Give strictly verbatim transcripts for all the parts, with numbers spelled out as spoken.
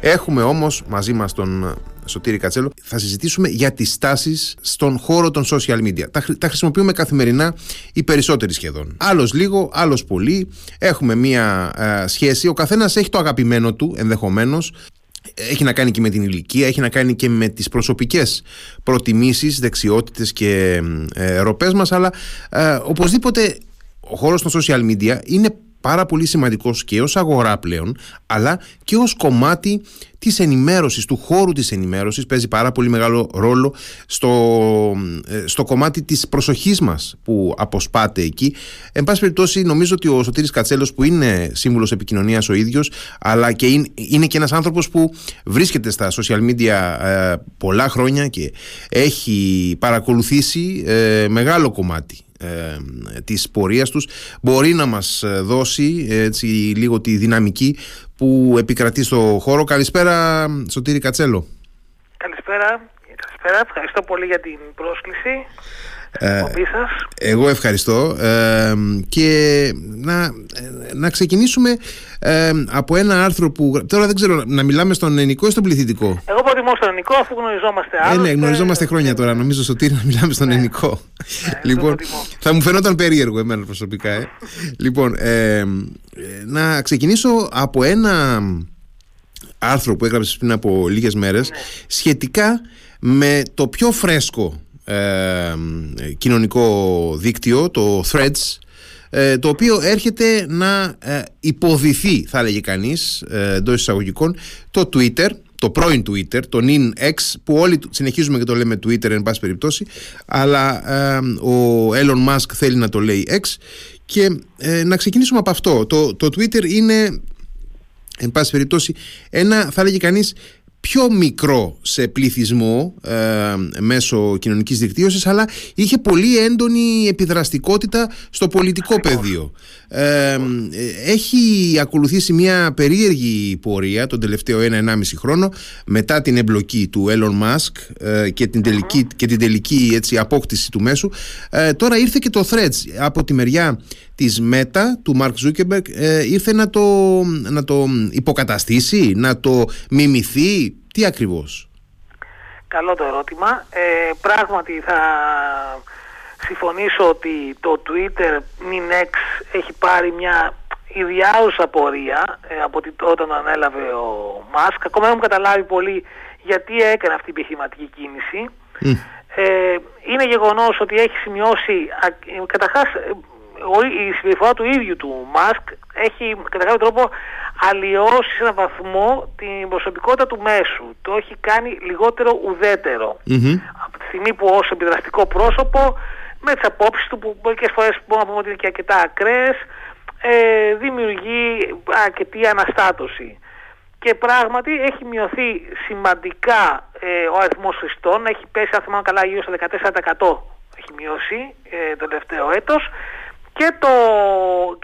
Έχουμε όμως μαζί μας τον Σωτήρη Κατσέλο. Θα συζητήσουμε για τις στάσεις στον χώρο των social media. Τα, χρη, τα χρησιμοποιούμε καθημερινά οι περισσότεροι σχεδόν. Άλλος λίγο, άλλος πολύ. Έχουμε μία ε, σχέση. Ο καθένας έχει το αγαπημένο του ενδεχομένως. Έχει να κάνει και με την ηλικία, έχει να κάνει και με τις προσωπικές προτιμήσεις, δεξιότητες και ε, ροπές μας. Αλλά ε, οπωσδήποτε ο χώρος των social media είναι πάρα πολύ σημαντικός και ως αγορά πλέον, αλλά και ως κομμάτι της ενημέρωσης, του χώρου της ενημέρωσης. Παίζει πάρα πολύ μεγάλο ρόλο στο, στο κομμάτι της προσοχής μας που αποσπάται εκεί. Εν πάση περιπτώσει, νομίζω ότι ο Σωτήρης Κατσέλος, που είναι σύμβουλος επικοινωνίας ο ίδιος, αλλά και είναι, είναι και ένας άνθρωπος που βρίσκεται στα social media ε, πολλά χρόνια και έχει παρακολουθήσει ε, μεγάλο κομμάτι της πορείας τους, μπορεί να μας δώσει έτσι λίγο τη δυναμική που επικρατεί στο χώρο. Καλησπέρα Σωτήρη Κατσέλο. Καλησπέρα, καλησπέρα. Ευχαριστώ πολύ για την πρόσκληση. Ε, εγώ ευχαριστώ ε, και να, να ξεκινήσουμε ε, από ένα άρθρο που τώρα δεν ξέρω να μιλάμε στον ελληνικό ή στον πληθυντικό. Εγώ προτιμώ στον ελληνικό, αφού γνωριζόμαστε άλλωστε. Ναι, γνωριζόμαστε χρόνια τώρα, νομίζω Σωτήρη, να μιλάμε στον ελληνικό. Ναι, λοιπόν, θα μου φαινόταν περίεργο εμένα προσωπικά. Ε. Λοιπόν, ε, να ξεκινήσω από ένα άρθρο που έγραψες πριν από λίγες μέρες, ναι, σχετικά με το πιο φρέσκο Ε, κοινωνικό δίκτυο, το Threads, ε, το οποίο έρχεται να ε, υποδηθεί, θα έλεγε κανείς, ε, εντός εισαγωγικών, το Twitter, το πρώην Twitter, το νυν X, που όλοι συνεχίζουμε και το λέμε Twitter εν πάση περιπτώσει, αλλά ε, ο Elon Musk θέλει να το λέει X. Και ε, να ξεκινήσουμε από αυτό. Το, το Twitter είναι, εν πάση περιπτώσει, ένα, θα έλεγε κανείς, πιο μικρό σε πληθυσμό ε, μέσω κοινωνικής δικτύωσης, αλλά είχε πολύ έντονη επιδραστικότητα στο πολιτικό πεδίο. Ε, ε, έχει ακολουθήσει μια περίεργη πορεία τον τελευταίο ένα ενάμιση χρόνο μετά την εμπλοκή του Elon Musk ε, και την τελική, και την τελική έτσι, απόκτηση του μέσου. Ε, τώρα ήρθε και το Threads από τη μεριά της Meta, του Mark Zuckerberg, ε, ήρθε να το, να το υποκαταστήσει, να το μιμηθεί. Τι ακριβώς? Καλό το ερώτημα. Ε, πράγματι θα συμφωνήσω ότι το Twitter Μινέξ έχει πάρει μια ιδιάζουσα πορεία ε, από όταν ανέλαβε ο Μάσκ. Ακόμα δεν μου καταλάβει πολύ γιατί έκανε αυτή η επιχειρηματική κίνηση. Mm. Ε, είναι γεγονός ότι έχει σημειώσει, καταρχάς η συμπεριφορά του ίδιου του Μάσκ έχει κατά κάποιο τρόπο αλλοιώσει σε έναν βαθμό την προσωπικότητα του μέσου. Το έχει κάνει λιγότερο ουδέτερο. Mm-hmm. Από τη στιγμή που ως επιδραστικό πρόσωπο, με τις απόψεις του που μερικές φορές μπορούμε να πούμε ότι είναι και αρκετά ακραίες, ε, δημιουργεί αρκετή αναστάτωση. Και πράγματι έχει μειωθεί σημαντικά ε, ο αριθμός χρηστών, έχει πέσει, αν θυμάμαι καλά, γύρω στο δεκατέσσερα τοις εκατό έχει μειώσει ε, το τελευταίο έτος. Και, το,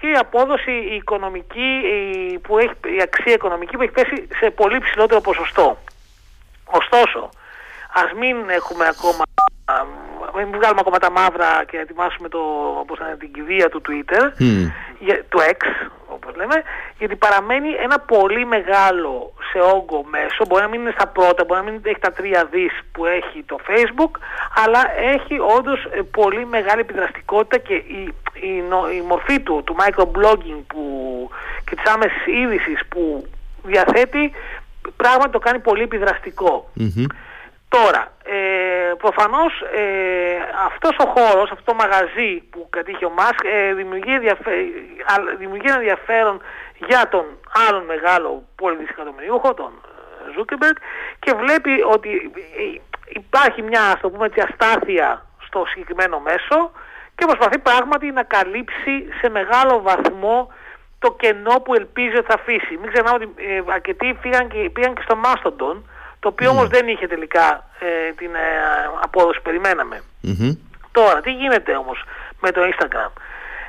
και η απόδοση η οικονομική, η, που έχει, η αξία οικονομική που έχει πέσει σε πολύ ψηλότερο ποσοστό. Ωστόσο, ας μην έχουμε ακόμα, μην βγάλουμε ακόμα τα μαύρα και ετοιμάσουμε το, όπως θα είναι, την κηδεία του Twitter, mm. του X, όπως λέμε, γιατί παραμένει ένα πολύ μεγάλο σε όγκο μέσο, μπορεί να μην είναι στα πρώτα, μπορεί να μην έχει τα τρία δις που έχει το Facebook, αλλά έχει όντως πολύ μεγάλη επιδραστικότητα και η, η, η μορφή του, του microblogging που, και της άμεσης είδησης που διαθέτει, πράγματι το κάνει πολύ επιδραστικό. Mm-hmm. Τώρα, ε, προφανώς ε, αυτός ο χώρος, αυτό το μαγαζί που κατήχε ο Μάσκ ε, δημιουργεί, διαφε... δημιουργεί ένα ενδιαφέρον για τον άλλον μεγάλο πολυδισεκατομμυριούχο, τον Ζούκερμπεργκ, και βλέπει ότι υπάρχει μια, ας το πούμε, αστάθεια στο συγκεκριμένο μέσο και προσπαθεί πράγματι να καλύψει σε μεγάλο βαθμό το κενό που ελπίζει ότι θα αφήσει. Μην ξεχνάμε ότι ε, αρκετοί πήγαν και, πήγαν και στο Mastodon, το οποίο όμως δεν είχε τελικά ε, την ε, απόδοση που περιμέναμε. Mm-hmm. Τώρα, τι γίνεται όμως με το Instagram.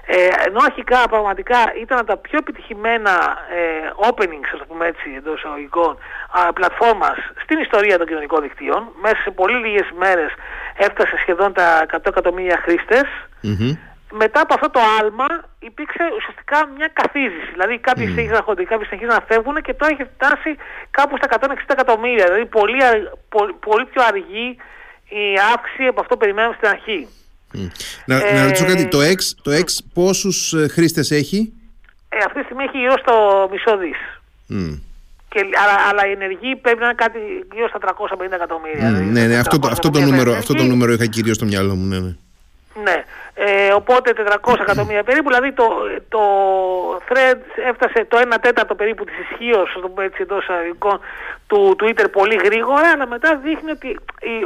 Ε, ενώ αρχικά πραγματικά ήταν τα πιο επιτυχημένα ε, openings, ας το πούμε έτσι, εντός εισαγωγικών, πλατφόρμας στην ιστορία των κοινωνικών δικτύων. Μέσα σε πολύ λίγες μέρες έφτασε σχεδόν τα εκατό εκατομμύρια χρήστες. Mm-hmm. μετά από αυτό το άλμα υπήρξε ουσιαστικά μια καθίζηση. Δηλαδή κάποιοι mm. συνεχίζουν να χονται, κάποιοι συνεχίζουν να φεύγουν και τώρα έχει φτάσει κάπου στα εκατόν εξήντα εκατομμύρια. Δηλαδή πολύ, πολύ, πολύ πιο αργή η αύξηση από αυτό που περιμέναμε στην αρχή. Mm. Να, ε, να ρωτήσω κάτι, το X, το X πόσους ε, χρήστες έχει? Ε, αυτή τη στιγμή έχει γύρω στο μισό δις. Mm. Και, αλλά, αλλά η ενεργή πρέπει να είναι κάτι γύρω στα τριακόσια πενήντα εκατομμύρια. Mm, δηλαδή, ναι, ναι, αυτό, αυτό, το νούμερο, αυτό το νούμερο είχα κυρίως στο μυαλό μου. Ναι, ναι. Ναι. Ε, οπότε τετρακόσια εκατομμύρια περίπου, δηλαδή το, το Threads έφτασε το ένα τέταρτο περίπου της ισχύως, το πούμε έτσι εντός αγωγικών, του Twitter πολύ γρήγορα, αλλά μετά δείχνει ότι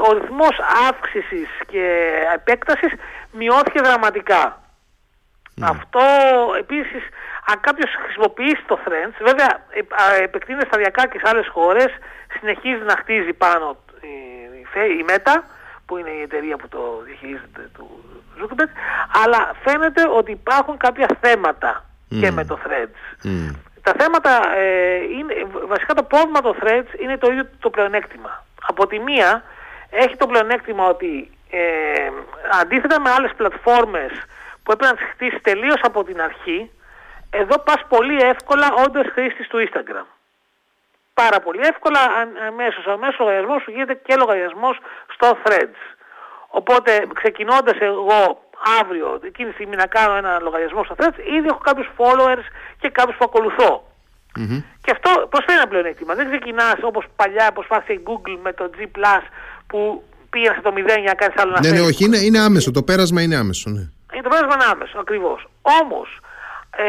ο ρυθμός αύξησης και επέκτασης μειώθηκε δραματικά. Mm. Αυτό επίσης, αν κάποιος χρησιμοποιήσει το Threads, βέβαια επεκτείνεται σταδιακά και σε άλλες χώρες, συνεχίζει να χτίζει πάνω η, η Meta, που είναι η εταιρεία που το διαχειρίζεται του Zuckerberg, αλλά φαίνεται ότι υπάρχουν κάποια θέματα mm. και με το Threads. Mm. Τα θέματα, ε, είναι, βασικά το πρόβλημα το Threads είναι το ίδιο το πλεονέκτημα. Από τη μία έχει το πλεονέκτημα ότι ε, αντίθετα με άλλες πλατφόρμες που έπρεπε να τις χτίσεις τελείως από την αρχή, εδώ πας πολύ εύκολα όντως χρήστης του Instagram. Πάρα πολύ εύκολα, αμέσως, αμέσως ο λογαριασμός σου γίνεται και λογαριασμός στο Threads. Οπότε ξεκινώντας εγώ αύριο, εκείνη τη στιγμή να κάνω ένα λογαριασμό στο Threads, ήδη έχω κάποιους followers και κάποιους που ακολουθώ. Mm-hmm. Και αυτό προσφέρει ένα πλεονέκτημα. Δεν ξεκινάς όπως παλιά προσπάθησε η Google με το G Plus που πήγαινε στο μηδέν για να κάνεις άλλο ένα ναι, ναι, όχι, είναι, είναι άμεσο, το πέρασμα είναι άμεσο. Ναι. Είναι το πέρασμα είναι άμεσο, ακριβώς. Όμως, Ε,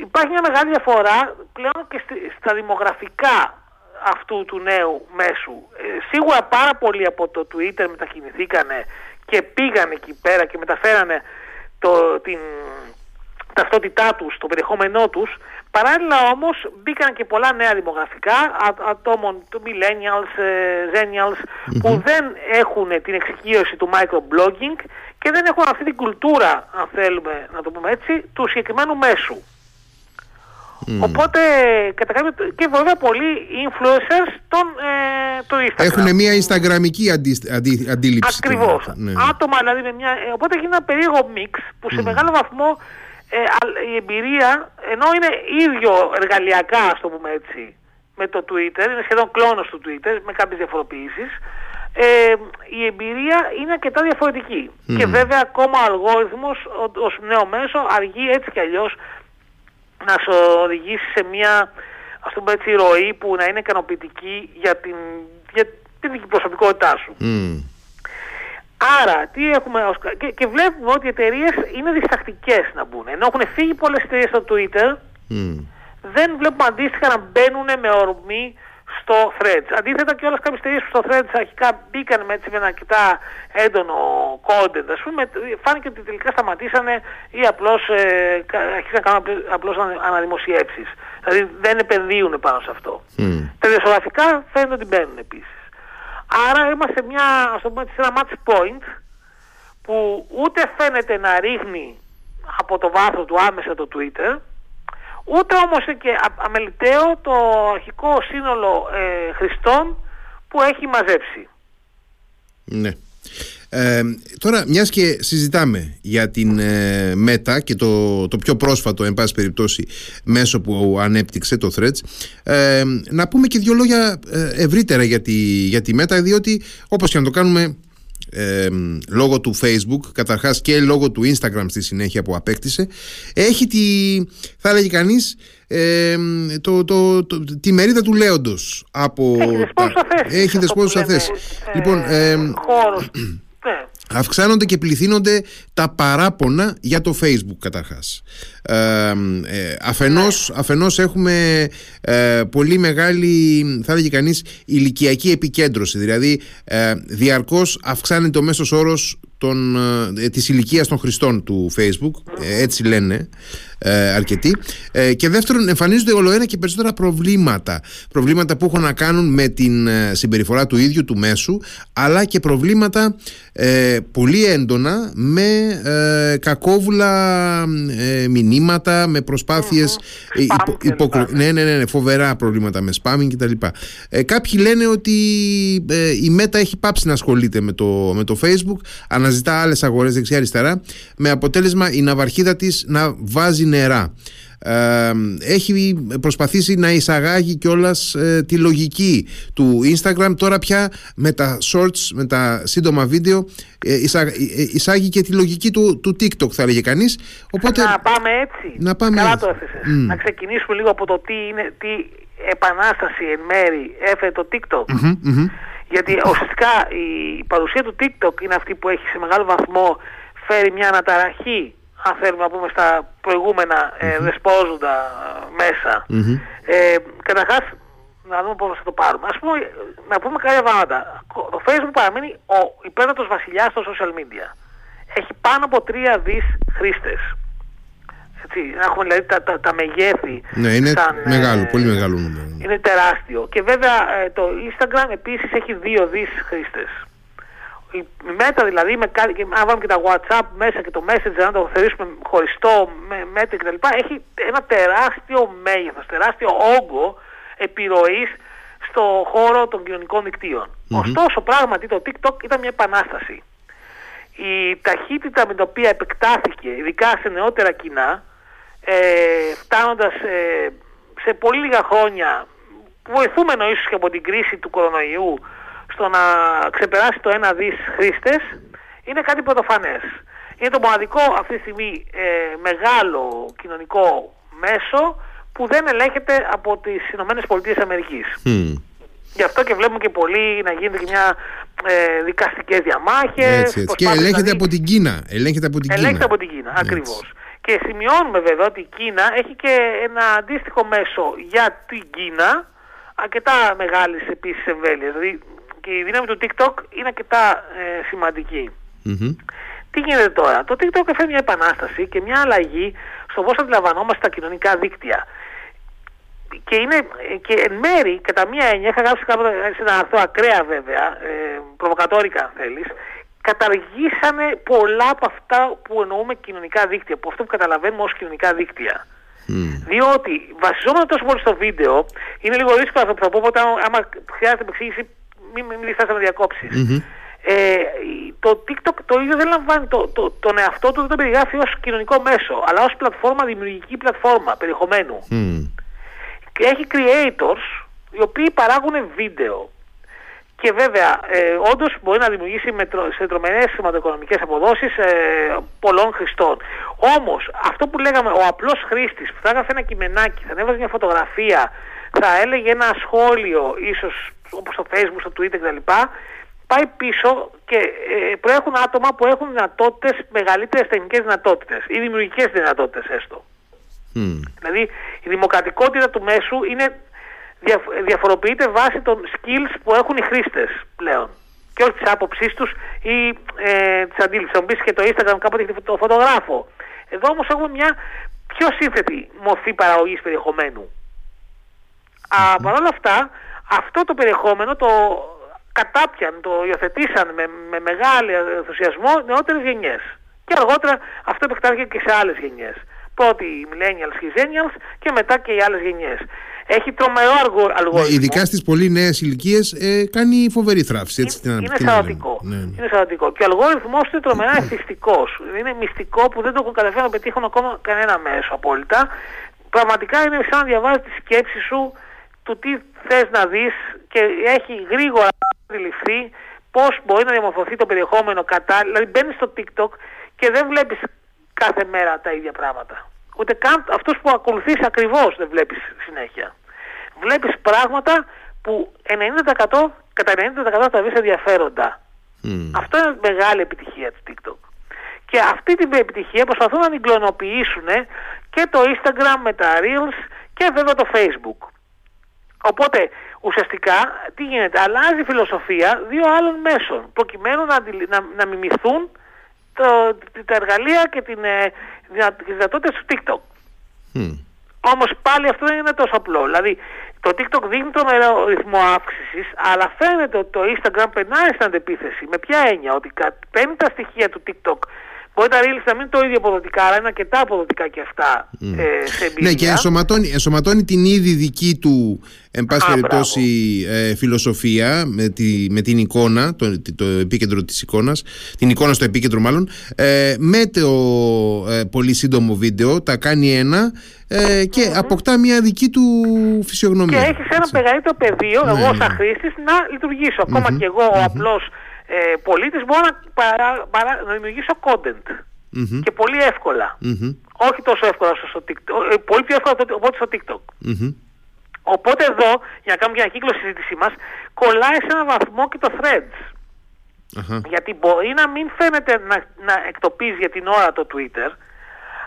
υπάρχει μια μεγάλη διαφορά πλέον και στη, στα δημογραφικά αυτού του νέου μέσου. Ε, σίγουρα πάρα πολλοί από το Twitter μετακινηθήκανε και πήγανε εκεί πέρα και μεταφέρανε το, την ταυτότητά τους, το περιεχόμενό τους. Παράλληλα όμως μπήκαν και πολλά νέα δημογραφικά α, ατόμων, του millennials, zenials, mm-hmm. που δεν έχουν την εξοικείωση του microblogging και δεν έχουν αυτή την κουλτούρα, αν θέλουμε να το πούμε έτσι, του συγκεκριμένου μέσου. Mm. Οπότε, κατά κάποιο τρόπο, και βέβαια πολλοί influencers των, ε, το Instagram. Έχουν μια Instagramική αντι, αντι, αντίληψη. Ακριβώς. Την, ναι. Άτομα, δηλαδή, με μια, ε, οπότε γίνεται ένα περίεργο μίξ που σε mm. μεγάλο βαθμό ε, η εμπειρία, ενώ είναι ίδιο εργαλειακά, ας το πούμε έτσι, με το Twitter, είναι σχεδόν κλόνος του Twitter, με κάποιες διαφοροποιήσεις, Ε, η εμπειρία είναι αρκετά διαφορετική. Mm. Και βέβαια ακόμα ο αλγόριθμος ως νέο μέσο αργεί έτσι κι αλλιώς να σου οδηγήσει σε μια, ας πούμε έτσι, ροή που να είναι ικανοποιητική για την, για την προσωπικότητά σου. Mm. Άρα τι έχουμε ως, και, και βλέπουμε ότι οι εταιρείες είναι διστακτικές να μπουν. Ενώ έχουν φύγει πολλές εταιρείες στο Twitter, mm. δεν βλέπουμε αντίστοιχα να μπαίνουν με ορμή στο Threads. Αντίθετα και όλες κάποιες εταιρείες που στο Threads αρχικά μπήκαν με, έτσι, με ένα αρκετά έντονο content, ας πούμε, φάνηκε ότι τελικά σταματήσανε ή απλώς ε, αρχίσαν να κάνουν απλώς αναδημοσιεύσεις. Δηλαδή δεν επενδύουν πάνω σε αυτό. Mm. Τελεσογραφικά φαίνεται ότι μπαίνουν επίσης. Άρα είμαστε σε, μια, ας το πούμε, σε ένα match point που ούτε φαίνεται να ρίχνει από το βάθος του άμεσα το Twitter, ούτε όμως και αμεληταίο το αρχικό σύνολο ε, χρηστών που έχει μαζέψει. Ναι. Ε, τώρα, μιας και συζητάμε για την ε, Meta και το, το πιο πρόσφατο, εν πάση περιπτώσει, μέσο που ανέπτυξε το Threads, ε, να πούμε και δύο λόγια ε, ευρύτερα για τη, για τη Meta, διότι όπως και να το κάνουμε, Ε, λόγω του Facebook καταρχάς και λόγω του Instagram στη συνέχεια που απέκτησε, έχει τη, θα έλεγε κανείς, ε, το, το, το, τη μερίδα του λέοντος από, έχει δεσπόζουσα θέση. Λοιπόν, ε, ε, χώρος, ναι. Αυξάνονται και πληθύνονται τα παράπονα για το Facebook καταρχάς. Ε, ε, αφενός, αφενός έχουμε ε, πολύ μεγάλη, θα έλεγε κανείς, ηλικιακή επικέντρωση. Δηλαδή ε, διαρκώς αυξάνεται ο μέσος όρος των, ε, της ηλικίας των χρηστών του Facebook, ε, έτσι λένε ε, αρκετοί. Ε, και δεύτερον, εμφανίζονται ολοένα και περισσότερα προβλήματα. Προβλήματα που έχουν να κάνουν με την συμπεριφορά του ίδιου του μέσου, αλλά και προβλήματα ε, πολύ έντονα με ε, κακόβουλα ε, μηνύματα, με προσπάθειες mm-hmm. υπο, υποκρου... ναι, ναι, ναι, φοβερά προβλήματα με spamming κτλ. Ε, κάποιοι λένε ότι ε, η Meta έχει πάψει να ασχολείται με το, με το Facebook, ανα... αναζητά άλλες αγορές δεξιά-αριστερά, με αποτέλεσμα η ναυαρχίδα της να βάζει νερά. Ε, έχει προσπαθήσει να εισαγάγει κιόλας ε, τη λογική του Instagram. Τώρα πια με τα shorts, με τα σύντομα βίντεο, ε, εισά, ε, εισάγει και τη λογική του, του TikTok, θα έλεγε κανείς. Οπότε, να πάμε έτσι. Να πάμε Καλά έτσι. Το έφεσες. Mm. Να ξεκινήσουμε λίγο από το τι, είναι, τι επανάσταση εν μέρη έφερε το TikTok. Mm-hmm, mm-hmm. Γιατί ουσιαστικά η παρουσία του TikTok είναι αυτή που έχει σε μεγάλο βαθμό φέρει μια αναταραχή, αν θέλουμε να πούμε, στα προηγούμενα ε, δεσπόζοντα ε, μέσα. Mm-hmm. Ε, καταρχάς, να δούμε πώς θα το πάρουμε. Ας πούμε, να πούμε κάποια πράγματα. Το Facebook παραμένει ο υπέρτατος βασιλιάς των social media. Έχει πάνω από τρία δισεκατομμύρια χρήστες. Έτσι, να έχουμε δηλαδή τα, τα, τα μεγέθη. Ναι, είναι σαν, μεγάλο, ε, πολύ μεγάλο νούμερο. Είναι τεράστιο. Και βέβαια ε, το Instagram επίσης έχει δύο δισεκατομμύρια χρήστες. Η Meta δηλαδή, με, αν βάλουμε και τα WhatsApp μέσα και το Messenger, αν το θεωρήσουμε χωριστό, Meta κτλ., έχει ένα τεράστιο μέγεθος, τεράστιο όγκο επιρροής στο χώρο των κοινωνικών δικτύων. Mm-hmm. Ωστόσο, πράγματι, το TikTok ήταν μια επανάσταση. Η ταχύτητα με την οποία επεκτάθηκε, ειδικά σε νεότερα κοινά, ε, φτάνοντας ε, σε πολύ λίγα χρόνια, βοηθούμενο ίσως και από την κρίση του κορονοϊού, στο να ξεπεράσει το ένα δις χρήστες, είναι κάτι πρωτοφανές. Είναι το μοναδικό αυτή τη στιγμή ε, μεγάλο κοινωνικό μέσο που δεν ελέγχεται από τις ΗΠΑ. Mm. Γι' αυτό και βλέπουμε και πολύ να γίνεται και μια ε, δικαστικές διαμάχες. Έτσι, έτσι. Και ελέγχεται δει... από την Κίνα. Ελέγχεται από την ελέγχεται Κίνα. Από την Κίνα, ακριβώς. Έτσι. Και σημειώνουμε βέβαια ότι η Κίνα έχει και ένα αντίστοιχο μέσο για την Κίνα, αρκετά μεγάλης επίσης εμβέλειας. Δηλαδή, και η δύναμη του TikTok είναι αρκετά ε, σημαντική. Mm-hmm. Τι γίνεται τώρα? Το TikTok έφερε μια επανάσταση και μια αλλαγή στο πώς αντιλαμβανόμαστε τα κοινωνικά δίκτυα. Και, είναι, και εν μέρη, κατά μία έννοια, είχα γράψει κάποτε σε ένα αρθρό ακραία βέβαια, ε, προβοκατόρικα αν θέλεις, καταργήσανε πολλά από αυτά που εννοούμε κοινωνικά δίκτυα, από αυτό που καταλαβαίνουμε ως κοινωνικά δίκτυα. Mm. Διότι βασιζόμενο τόσο πολύ στο βίντεο, είναι λίγο δύσκολο αυτό που θα πω, οπότε άμα χρειάζεται να εξήγηση, μην μη, μη διστάσεις να με διακόψεις. Mm-hmm. Ε, το TikTok το ίδιο δεν λαμβάνει το, το, τον εαυτό του, δεν τον περιγράφει ως κοινωνικό μέσο, αλλά ως πλατφόρμα, δημιουργική πλατφόρμα περιεχομένου. Mm. Και έχει creators οι οποίοι παράγουν βίντεο. Και βέβαια, ε, όντως μπορεί να δημιουργήσει μετρο, σε τρομερές χρηματοοικονομικές αποδόσεις ε, πολλών χρηστών. Όμως, αυτό που λέγαμε, ο απλός χρήστης που θα έγραφε ένα κειμενάκι, θα ανέβαζε μια φωτογραφία, θα έλεγε ένα σχόλιο, ίσως όπως στο Facebook, στο Twitter κτλ., πάει πίσω και ε, προέχουν άτομα που έχουν δυνατότητες, μεγαλύτερες τεχνικές δυνατότητες ή δημιουργικές δυνατότητες έστω. Mm. Δηλαδή η δημοκρατικότητα του μέσου είναι, δια, διαφοροποιείται βάσει των skills που έχουν οι χρήστες πλέον και όχι της άποψής τους ή ε, της αντίληψης. Θα μου πεις και το Instagram κάποτε έχει το φωτογράφο. Εδώ όμως έχουμε μια πιο σύνθετη μορφή παραγωγής περιεχομένου. Mm. Α, παρόλα αυτά, αυτό το περιεχόμενο το κατάπιαν, το υιοθετήσαν με, με μεγάλο ενθουσιασμό νεότερες γενιές. Και αργότερα αυτό επεκτάθηκε και σε άλλες γενιές. Πρώτοι οι millennials και οι zenials και μετά και οι άλλες γενιές. Έχει τρομερό αλγόριθμο. Ναι, ειδικά στις πολύ νέες ηλικίες ε, κάνει φοβερή θράψη. Έτσι, είναι είναι σαρωτικό. Ναι, ναι. Είναι σαρωτικό. Και ο αλγόριθμός είναι τρομερά εθιστικός. Είναι μυστικό που δεν το έχουν καταφέρει να πετύχουν ακόμα κανένα μέσο απόλυτα. Πραγματικά είναι σαν να διαβάζει τη σκέψη σου, του τι θες να δεις, και έχει γρήγορα αντιληφθεί πώς μπορεί να διαμορφωθεί το περιεχόμενο κατάλληλα. Δηλαδή μπαίνεις στο TikTok και δεν βλέπεις κάθε μέρα τα ίδια πράγματα. Ούτε καν αυτούς που ακολουθείς ακριβώς δεν βλέπεις συνέχεια. Βλέπεις πράγματα που ενενήντα τοις εκατό, κατά ενενήντα τοις εκατό θα βρεις ενδιαφέροντα. Mm. Αυτό είναι μεγάλη επιτυχία του TikTok. Και αυτή την επιτυχία προσπαθούν να την κλωνοποιήσουν και το Instagram με τα Reels και βέβαια το Facebook. Οπότε ουσιαστικά τι γίνεται? Αλλάζει η φιλοσοφία δύο άλλων μέσων προκειμένου να, αντι, να, να μιμηθούν το, τα εργαλεία και την, ε, τις δυνατότητες του TikTok. Mm. Όμως πάλι αυτό δεν είναι τόσο απλό. Δηλαδή το TikTok δείχνει τον ρυθμό αύξησης, αλλά φαίνεται ότι το Instagram περνάει στην αντεπίθεση. Με ποια έννοια? Ότι παίρνει τα στοιχεία του TikTok Μπορεί τα reels να μην είναι το ίδιο αποδοτικά, αλλά είναι αρκετά αποδοτικά και αυτά mm. ε, σε εμπειρία. Ναι, και ενσωματώνει, ενσωματώνει την ήδη δική του, εν πάση περιπτώσει, ε, φιλοσοφία με, τη, με την εικόνα, το, το επίκεντρο της εικόνας, την εικόνα στο επίκεντρο μάλλον, ε, με το ε, πολύ σύντομο βίντεο, τα κάνει ένα ε, και mm-hmm. αποκτά μια δική του φυσιογνωμία. Και έχεις ένα μεγαλύτερο πεδίο, ναι, εγώ σαν χρήστης, να λειτουργήσω. Mm-hmm. Ακόμα και εγώ ο mm-hmm. απλός Ε, πολίτης μπορώ να, παρα, παρα, να δημιουργήσω content mm-hmm. και πολύ εύκολα mm-hmm. όχι τόσο εύκολα όσο στο TikTok, πολύ πιο εύκολα οπότε στο TikTok mm-hmm. οπότε εδώ, για να κάνουμε και ένα κύκλο συζήτησή μας, κολλάει σε έναν βαθμό και το Threads uh-huh. γιατί μπορεί να μην φαίνεται να, να εκτοπίζει για την ώρα το Twitter,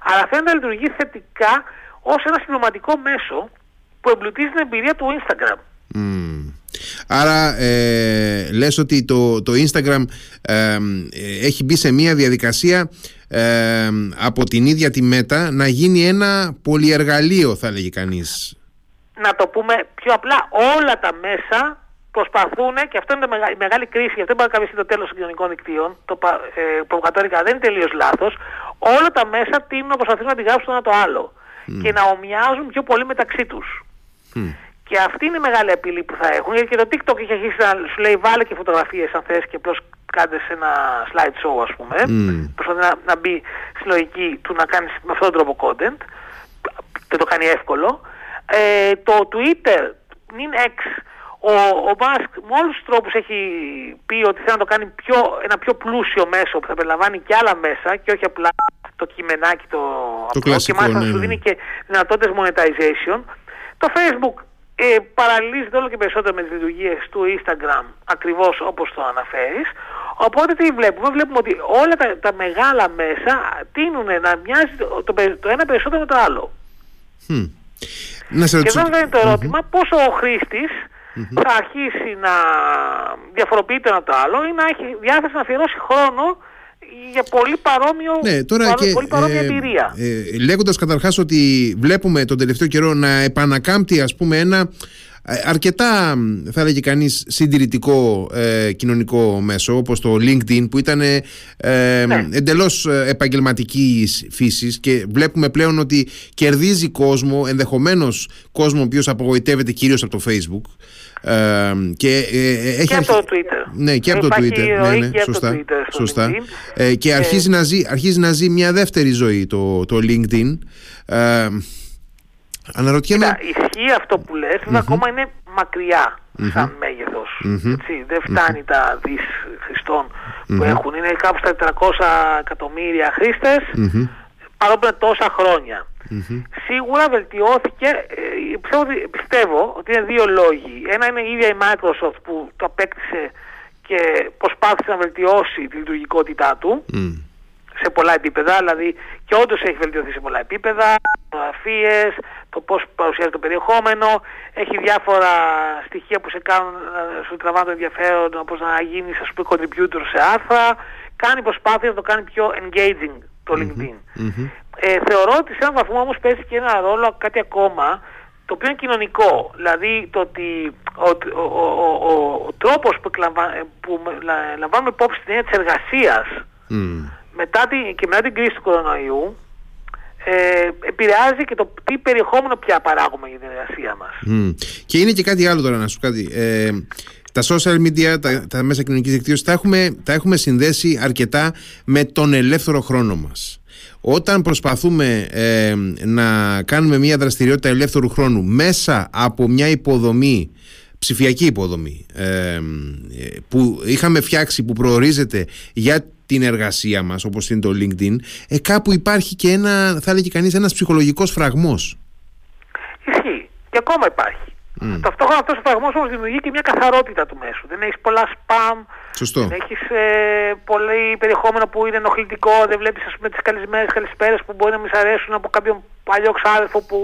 αλλά φαίνεται να λειτουργεί θετικά ως ένα συμπληρωματικό μέσο που εμπλουτίζει την εμπειρία του Instagram. mm. Άρα ε, λες ότι το, το Instagram ε, έχει μπει σε μια διαδικασία ε, από την ίδια τη Meta να γίνει ένα πολυεργαλείο, θα λέγει κανείς. Να το πούμε πιο απλά, όλα τα μέσα προσπαθούν, και αυτό είναι η μεγάλη κρίση, γι' αυτό μπορεί να καβήσει το τέλος των κοινωνικών δικτύων, το ε, προβοκατόρικα δεν είναι τελείως λάθος, όλα τα μέσα τείνουν να προσπαθούν να τη γράψουν το ένα το άλλο mm. και να ομοιάζουν πιο πολύ μεταξύ τους. Mm. Και αυτή είναι η μεγάλη απειλή που θα έχουν, γιατί και το TikTok έχει αρχίσει να σου λέει βάλε και φωτογραφίες αν θες και απλώς κάντε σε ένα slide show, ας πούμε, mm. προσπαθεί να, να μπει στη λογική του να κάνεις με αυτόν τον τρόπο content και το κάνει εύκολο. Ε, το Twitter, νυν X, ο, ο Musk με όλους τους τρόπους έχει πει ότι θέλει να το κάνει πιο, ένα πιο πλούσιο μέσο που θα περιλαμβάνει και άλλα μέσα και όχι απλά το κειμενάκι το, το απλό, κλασικό, και μάλιστα ναι. σου δίνει και δυνατότητες monetization. Το Facebook Ε, παραλύζεται όλο και περισσότερο με τις λειτουργίες του Instagram, ακριβώς όπως το αναφέρεις. Οπότε τι βλέπουμε, βλέπουμε ότι όλα τα, τα μεγάλα μέσα τείνουν να μοιάζει το, το, το ένα περισσότερο με το άλλο. Mm. Και εδώ είναι το ερώτημα mm-hmm. πόσο ο χρήστης mm-hmm. θα αρχίσει να διαφοροποιεί το ένα το άλλο ή να έχει διάθεση να αφιερώσει χρόνο για πολύ παρόμοιο, ναι, τώρα παρό, και, πολύ παρόμοια ε, εμπειρία. Ε, λέγοντας καταρχάς ότι βλέπουμε τον τελευταίο καιρό να επανακάμπτει, ας πούμε, ένα αρκετά, θα έλεγε κανείς, συντηρητικό ε, κοινωνικό μέσο όπως το LinkedIn, που ήταν ε, ναι. εντελώς επαγγελματικής φύσης, και βλέπουμε πλέον ότι κερδίζει κόσμο, ενδεχομένως κόσμο ο οποίος απογοητεύεται κυρίως από το Facebook ε, και, ε, έχει και από το Twitter. Ναι, και από το Twitter, ναι, ναι, και σωστά, το Twitter σωστά. Ε, και ε. Αρχίζει, να ζει, αρχίζει να ζει μια δεύτερη ζωή το, το LinkedIn. ε, Αναρωτιέμαι... Κοίτα, ισχύει αυτό που λες, mm-hmm. ακόμα είναι μακριά mm-hmm. σαν μέγεθος. Mm-hmm. Έτσι, δεν φτάνει mm-hmm. τα δις χρηστών mm-hmm. που έχουν. Είναι κάπου στα τετρακόσια εκατομμύρια χρήστες, mm-hmm. παρόμοια τόσα χρόνια. Mm-hmm. Σίγουρα βελτιώθηκε, πιστεύω, πιστεύω ότι είναι δύο λόγοι. Ένα είναι η ίδια η Microsoft που το απέκτησε και προσπάθησε να βελτιώσει τη λειτουργικότητά του. Mm. σε πολλά επίπεδα, δηλαδή και όντως έχει βελτιωθεί σε πολλά επίπεδα, φωτογραφίες, το πώς παρουσιάζει το περιεχόμενο, έχει διάφορα στοιχεία που σε κάνουν, σου τραβάνε το ενδιαφέρον, όπως να γίνεις, ας πούμε, contributor σε άρθρα, κάνει προσπάθεια να το κάνει πιο engaging το LinkedIn. Mm-hmm, mm-hmm. Ε, θεωρώ ότι σε έναν βαθμό όμως παίζει και ένα ρόλο κάτι ακόμα, το οποίο είναι κοινωνικό, δηλαδή το ότι ο, ο, ο, ο, ο, ο τρόπος που, που λαμβάνουμε υπόψη την έννοια της εργασίας, mm. μετά την, και μετά την κρίση του κορονοϊού ε, επηρεάζει και το τι περιεχόμενο πια παράγουμε για την εργασία μας. Mm. Και είναι και κάτι άλλο τώρα να σου πω κάτι. Ε, τα social media, τα, τα μέσα κοινωνικής δικτύωσης τα έχουμε, τα έχουμε συνδέσει αρκετά με τον ελεύθερο χρόνο μας. Όταν προσπαθούμε ε, να κάνουμε μια δραστηριότητα ελεύθερου χρόνου μέσα από μια υποδομή, ψηφιακή υποδομή ε, που είχαμε φτιάξει, που προορίζεται για την εργασία μας, όπως είναι το LinkedIn, ε, κάπου υπάρχει και ένα, θα έλεγε κανείς, ένας ψυχολογικός φραγμός. Ισχύει. Και ακόμα υπάρχει. Mm. Ταυτόχρονα αυτός ο φραγμός όμως δημιουργεί και μια καθαρότητα του μέσου. Δεν έχεις πολλά spam, Σωστό. δεν έχεις ε, πολύ περιεχόμενο που είναι ενοχλητικό, δεν βλέπεις, ας πούμε, τις καλησμένες, καλησπέρες που μπορεί να μη σ' αρέσουν από κάποιον παλιό ξάδελφο που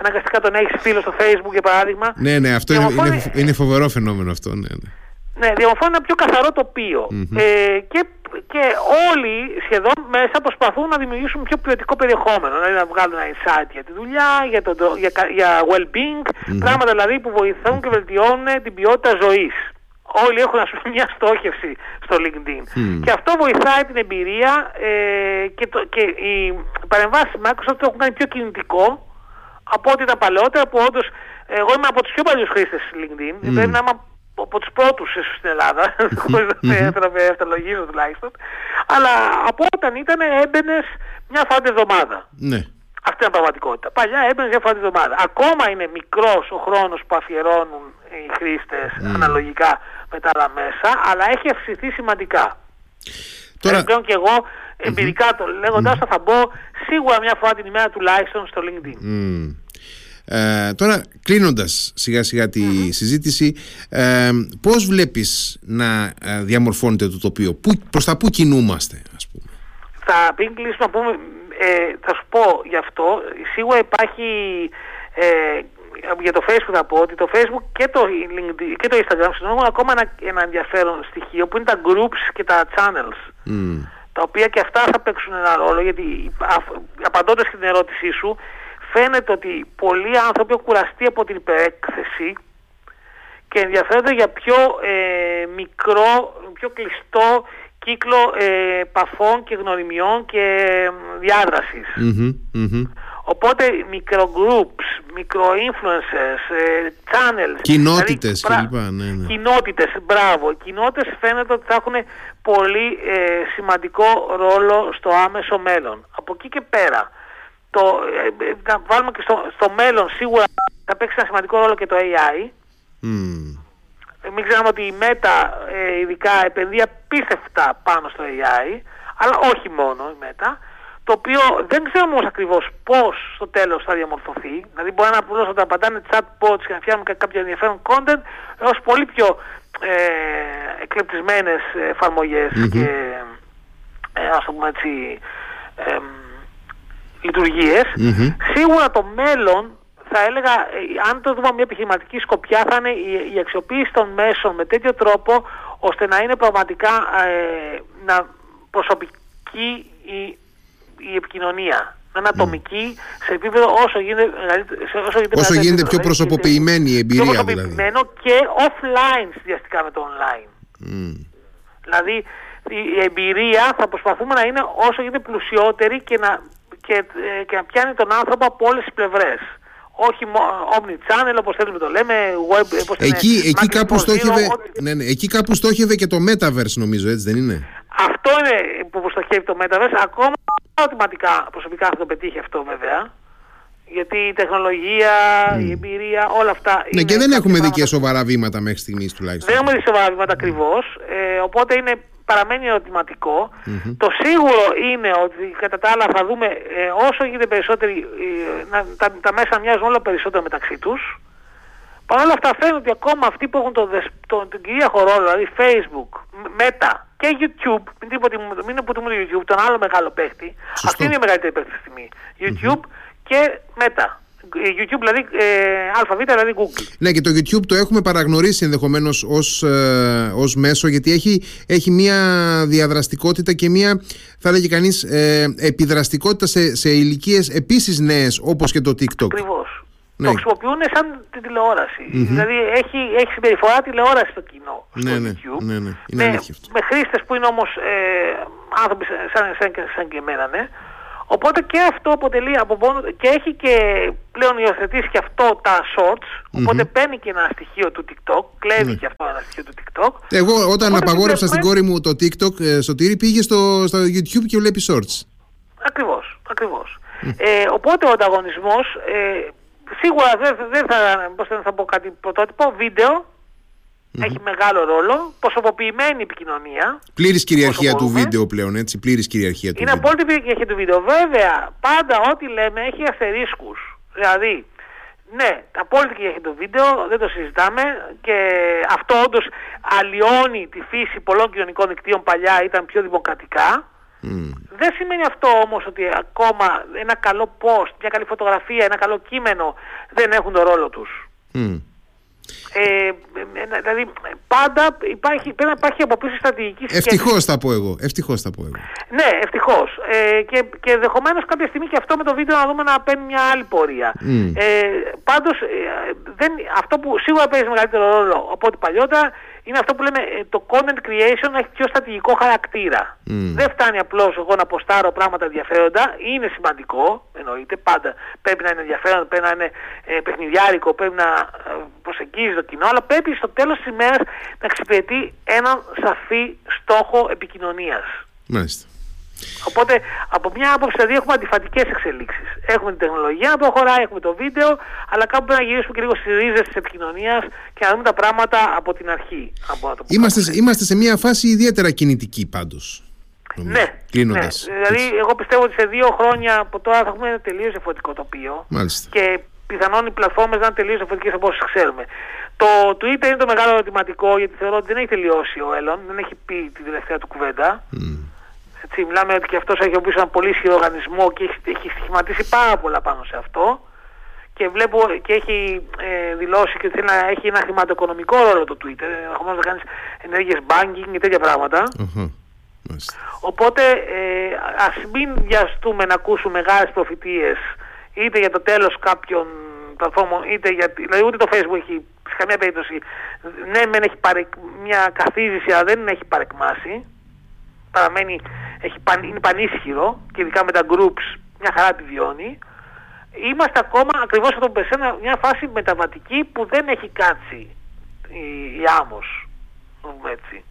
αναγκαστικά τον έχεις φίλο στο Facebook, για παράδειγμα. Ναι, ναι, αυτό είναι, είναι, είναι, είναι φοβερό φαινόμενο αυτό, ναι, ναι. Ναι, διαμορφώνει ένα πιο καθαρό τοπίο mm-hmm. ε, και, και όλοι σχεδόν μέσα προσπαθούν να δημιουργήσουν πιο ποιοτικό περιεχόμενο, δηλαδή να βγάλουν ένα insight για τη δουλειά, για, το, για, για well-being, mm-hmm. πράγματα δηλαδή που βοηθούν και βελτιώνουν την ποιότητα ζωής. όλοι έχουν, ας πούμε, μια στόχευση στο LinkedIn. Mm. Και αυτό βοηθάει την εμπειρία ε, και, το, και οι παρεμβάσεις Microsoft το έχουν κάνει πιο κινητικό από ό,τι τα παλαιότερα, που όντως εγώ είμαι από τους πιο παλιούς χρήστες LinkedIn, mm. δηλαδή είμαι από τους πρώτους ίσως στην Ελλάδα, χωρίς να με ευθαλογίζω τουλάχιστον, αλλά από όταν ήταν έμπαινες μια φορά την εβδομάδα. Ναι. Αυτή είναι η πραγματικότητα. Παλιά έμπαινες μια φορά την εβδομάδα. Ακόμα είναι μικρός ο χρόνος που αφιερώνουν οι χρήστες mm. αναλογικά με τα άλλα μέσα, αλλά έχει αυξηθεί σημαντικά. Τώρα... Επιπλέον και εγώ εμπειρικά mm-hmm. το λέγοντάς mm-hmm. θα μπω σίγουρα μια φορά την ημέρα τουλάχιστον στο LinkedIn. Mm. Ε, τώρα κλείνοντας σιγά σιγά τη mm-hmm. συζήτηση, ε, πώς βλέπεις να διαμορφώνεται το τοπίο, που, προς τα που κινούμαστε, ας πούμε? Θα πριν κλείσουμε να πούμε, ε, θα σου πω γι' αυτό, σίγουρα υπάρχει, ε, για το Facebook θα πω ότι το Facebook και το, LinkedIn, και το Instagram συνομούν ακόμα ένα, ένα ενδιαφέρον στοιχείο που είναι τα groups και τα channels, mm. τα οποία και αυτά θα παίξουν ένα ρόλο, γιατί απαντώντας στην ερώτησή σου, φαίνεται ότι πολλοί άνθρωποι έχουν κουραστεί από την υπερέκθεση και ενδιαφέρονται για πιο ε, μικρό, πιο κλειστό κύκλο ε, επαφών και γνωριμιών και διάδρασης. Mm-hmm, mm-hmm. Οπότε μικρογroups, μικροinfluencers, ε, channels... Κοινότητες δηλαδή, κλπ. Ναι, ναι. Κοινότητες, μπράβο. Κοινότητες φαίνεται ότι θα έχουν πολύ ε, σημαντικό ρόλο στο άμεσο μέλλον. Από εκεί και πέρα. Το, ε, να βάλουμε και στο, στο μέλλον σίγουρα θα παίξει ένα σημαντικό ρόλο και το έι άι. Mm. Μην ξέρουμε ότι η Meta ε, ειδικά επενδύει απίστευτα πάνω στο έι άι, αλλά όχι μόνο η Meta, το οποίο δεν ξέρουμε όμως ακριβώς πώς στο τέλος θα διαμορφωθεί. Δηλαδή μπορεί να πληρώσουν να απαντάνε chatbots και να φτιάχνουν κάποιο ενδιαφέρον content ως πολύ πιο ε, εκλεπτισμένες εφαρμογές mm-hmm. και ε, ας το πούμε έτσι... Ε, λειτουργίες, mm-hmm. σίγουρα το μέλλον θα έλεγα, ε, αν το δούμε μια επιχειρηματική σκοπιά, θα είναι η, η αξιοποίηση των μέσων με τέτοιο τρόπο ώστε να είναι πραγματικά ε, να προσωπική η, η επικοινωνία, να είναι ατομική mm. σε επίπεδο όσο γίνεται, σε, όσο γίνεται, όσο γίνεται πιο προσωποποιημένη η εμπειρία, πιο προσωποποιημένο δηλαδή. Και offline συνδυαστικά με το online. Mm. Δηλαδή η εμπειρία θα προσπαθούμε να είναι όσο γίνεται πλουσιότερη και να Και, και να πιάνει τον άνθρωπο από όλες τις πλευρές. Όχι omnichannel, όπως θέλουμε το λέμε, web, όπως εκεί, είναι, εκεί, κάπου στόχευε, ό,τι... ναι, ναι, εκεί κάπου στόχευε και το Metaverse, νομίζω, έτσι δεν είναι? Αυτό είναι που στοχεύει το Metaverse. Ακόμα ερωτηματικά προσωπικά θα το πετύχει αυτό, βέβαια. Γιατί η τεχνολογία, mm. η εμπειρία, όλα αυτά... Ναι, είναι και δεν έχουμε δει και σοβαρά βήματα μέχρι στιγμής τουλάχιστον. Δεν έχουμε δει σοβαρά βήματα ακριβώς, ε, οπότε είναι... παραμένει ερωτηματικό. Mm-hmm. Το σίγουρο είναι ότι κατά τα άλλα θα δούμε ε, όσο γίνεται περισσότεροι, ε, να, τα, τα μέσα μοιάζουν όλα περισσότερο μεταξύ τους. Παρ' όλα αυτά φαίνεται ότι ακόμα αυτοί που έχουν τον το, το κυρίαρχο ρόλο, δηλαδή Facebook, Meta και YouTube, μην, τίποτε, μην αποτιμούν το YouTube, τον άλλο μεγάλο παίχτη, Σωστό. Αυτή είναι η μεγαλύτερη παίχτη στη στιγμή. YouTube mm-hmm. και Meta. YouTube δηλαδή ΑΒ, δηλαδή Google. Ναι, και το YouTube το έχουμε παραγνωρίσει ενδεχομένως ως, ε, ως μέσο, γιατί έχει, έχει μια διαδραστικότητα και μια, θα έλεγε κανείς, ε, επιδραστικότητα σε, σε ηλικίες επίσης νέες, όπως και το TikTok. Ακριβώς. Ναι. Το χρησιμοποιούν σαν την τηλεόραση. Mm-hmm. Δηλαδή έχει, έχει συμπεριφορά τηλεόραση στο κοινό, στο ναι, YouTube. Ναι, ναι, ναι. Είναι με, με χρήστες που είναι όμως ε, άνθρωποι σαν, σαν, σαν και εμένα, ναι. Οπότε και αυτό αποτελεί από πόνο και έχει και πλέον υιοθετήσει και αυτό τα shorts, οπότε mm-hmm. παίρνει και ένα στοιχείο του TikTok, κλέβει mm-hmm. και αυτό ένα στοιχείο του TikTok. Εγώ όταν οπότε απαγόρευσα βλέπουμε... στην κόρη μου το TikTok, ε, Σωτήρη, πήγε στο, στο YouTube και βλέπει shorts. Ακριβώς, ακριβώς. Mm. Ε, οπότε ο ανταγωνισμός, ε, σίγουρα δεν δε θα, πώς θα πω κάτι πρωτότυπο, βίντεο, mm-hmm. έχει μεγάλο ρόλο, προσωποποιημένη επικοινωνία. Πλήρης κυριαρχία του βίντεο πλέον, έτσι. Πλήρης κυριαρχία του βίντεο. Είναι απόλυτη κυριαρχία του βίντεο. Βέβαια, πάντα ό,τι λέμε έχει αστερίσκους. Δηλαδή, ναι, απόλυτη κυριαρχία του βίντεο, δεν το συζητάμε. Και αυτό όντως αλλοιώνει τη φύση πολλών κοινωνικών δικτύων. Παλιά ήταν πιο δημοκρατικά. Mm. Δεν σημαίνει αυτό όμως ότι ακόμα ένα καλό post, μια καλή φωτογραφία, ένα καλό κείμενο δεν έχουν τον ρόλο τους. Mm. Ε, δηλαδή πάντα υπάρχει, πρέπει να υπάρχει από πίσω στρατηγική σκέψη. Ευτυχώς θα πω εγώ, ευτυχώς θα πω εγώ. Ναι, ευτυχώς. Ε, και, και ενδεχομένως κάποια στιγμή και αυτό με το βίντεο να δούμε να παίρνει μια άλλη πορεία. Mm. Ε, πάντως, ε, δεν, αυτό που σίγουρα παίζει μεγαλύτερο ρόλο από ό,τι παλιότερα είναι αυτό που λέμε το content creation έχει πιο στρατηγικό χαρακτήρα. Mm. Δεν φτάνει απλώς εγώ να αποστάρω πράγματα ενδιαφέροντα, είναι σημαντικό, εννοείται πάντα πρέπει να είναι ενδιαφέρον, πρέπει να είναι ε, παιχνιδιάρικο, πρέπει να προσεγγίζει το κοινό, αλλά πρέπει στο τέλος της ημέρας να εξυπηρετεί έναν σαφή στόχο επικοινωνίας. Μάλιστα. Οπότε από μια άποψη δηλαδή έχουμε αντιφατικές εξελίξεις. Έχουμε την τεχνολογία που προχωράει, έχουμε το βίντεο, αλλά κάπου πρέπει να γυρίσουμε και λίγο στις ρίζες της επικοινωνίας και να δούμε τα πράγματα από την αρχή. Από το είμαστε, είμαστε σε μια φάση ιδιαίτερα κινητική πάντως. Ναι, ναι. Δηλαδή εγώ πιστεύω ότι σε δύο χρόνια από τώρα θα έχουμε ένα τελείως διαφορετικό τοπίο. Μάλιστα. Και πιθανόν οι πλατφόρμες να είναι τελείως διαφορετικές από όσες ξέρουμε. Το Twitter είναι το μεγάλο ερωτηματικό, γιατί θεωρώ ότι δεν έχει τελειώσει ο Elon, δεν έχει πει την τελευταία του κουβέντα. Mm. Έτσι, μιλάμε ότι και αυτός έχει οπίσω έναν πολύ ισχυρό οργανισμό και έχει, έχει στοιχηματίσει πάρα πολλά πάνω σε αυτό και βλέπω και έχει ε, δηλώσει και ότι θέλει να έχει ένα χρηματοοικονομικό ρόλο το Twitter, ενδεχομένως να κάνεις ενέργειες banking και τέτοια πράγματα. Uh-huh. Οπότε ε, ας μην βιαστούμε να ακούσουμε μεγάλες προφητείες είτε για το τέλος κάποιων πλατφόρμων, είτε για, δηλαδή ούτε το Facebook έχει σε καμία περίπτωση, ναι μεν έχει παρε, μια καθίζηση αλλά δεν έχει παρεκμάσει. Παραμένει, έχει, είναι πανίσχυρο και ειδικά με τα groups μια χαρά τη βιώνει. Είμαστε ακόμα ακριβώς από τον Πεσένα μια φάση μεταβατική που δεν έχει κάτσει η, η άμμος, έτσι,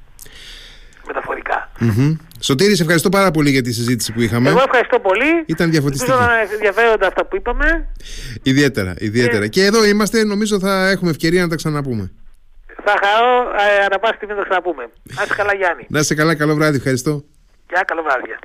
μεταφορικά. Mm-hmm. Σωτήρη, σε ευχαριστώ πάρα πολύ για τη συζήτηση που είχαμε. Εγώ ευχαριστώ πολύ. Ήταν διαφωτιστική. Ήταν ενδιαφέροντα αυτά που είπαμε. Ιδιαίτερα, ιδιαίτερα. Ε... Και εδώ είμαστε, νομίζω θα έχουμε ευκαιρία να τα ξαναπούμε. Θα χαρώ, αναπάσχη ε, στιγμή να τα ξαναπούμε. Να είσαι καλά, Γιάννη. Να είσαι καλά, καλό βράδυ, ευχαριστώ. Γεια, καλό βράδυ.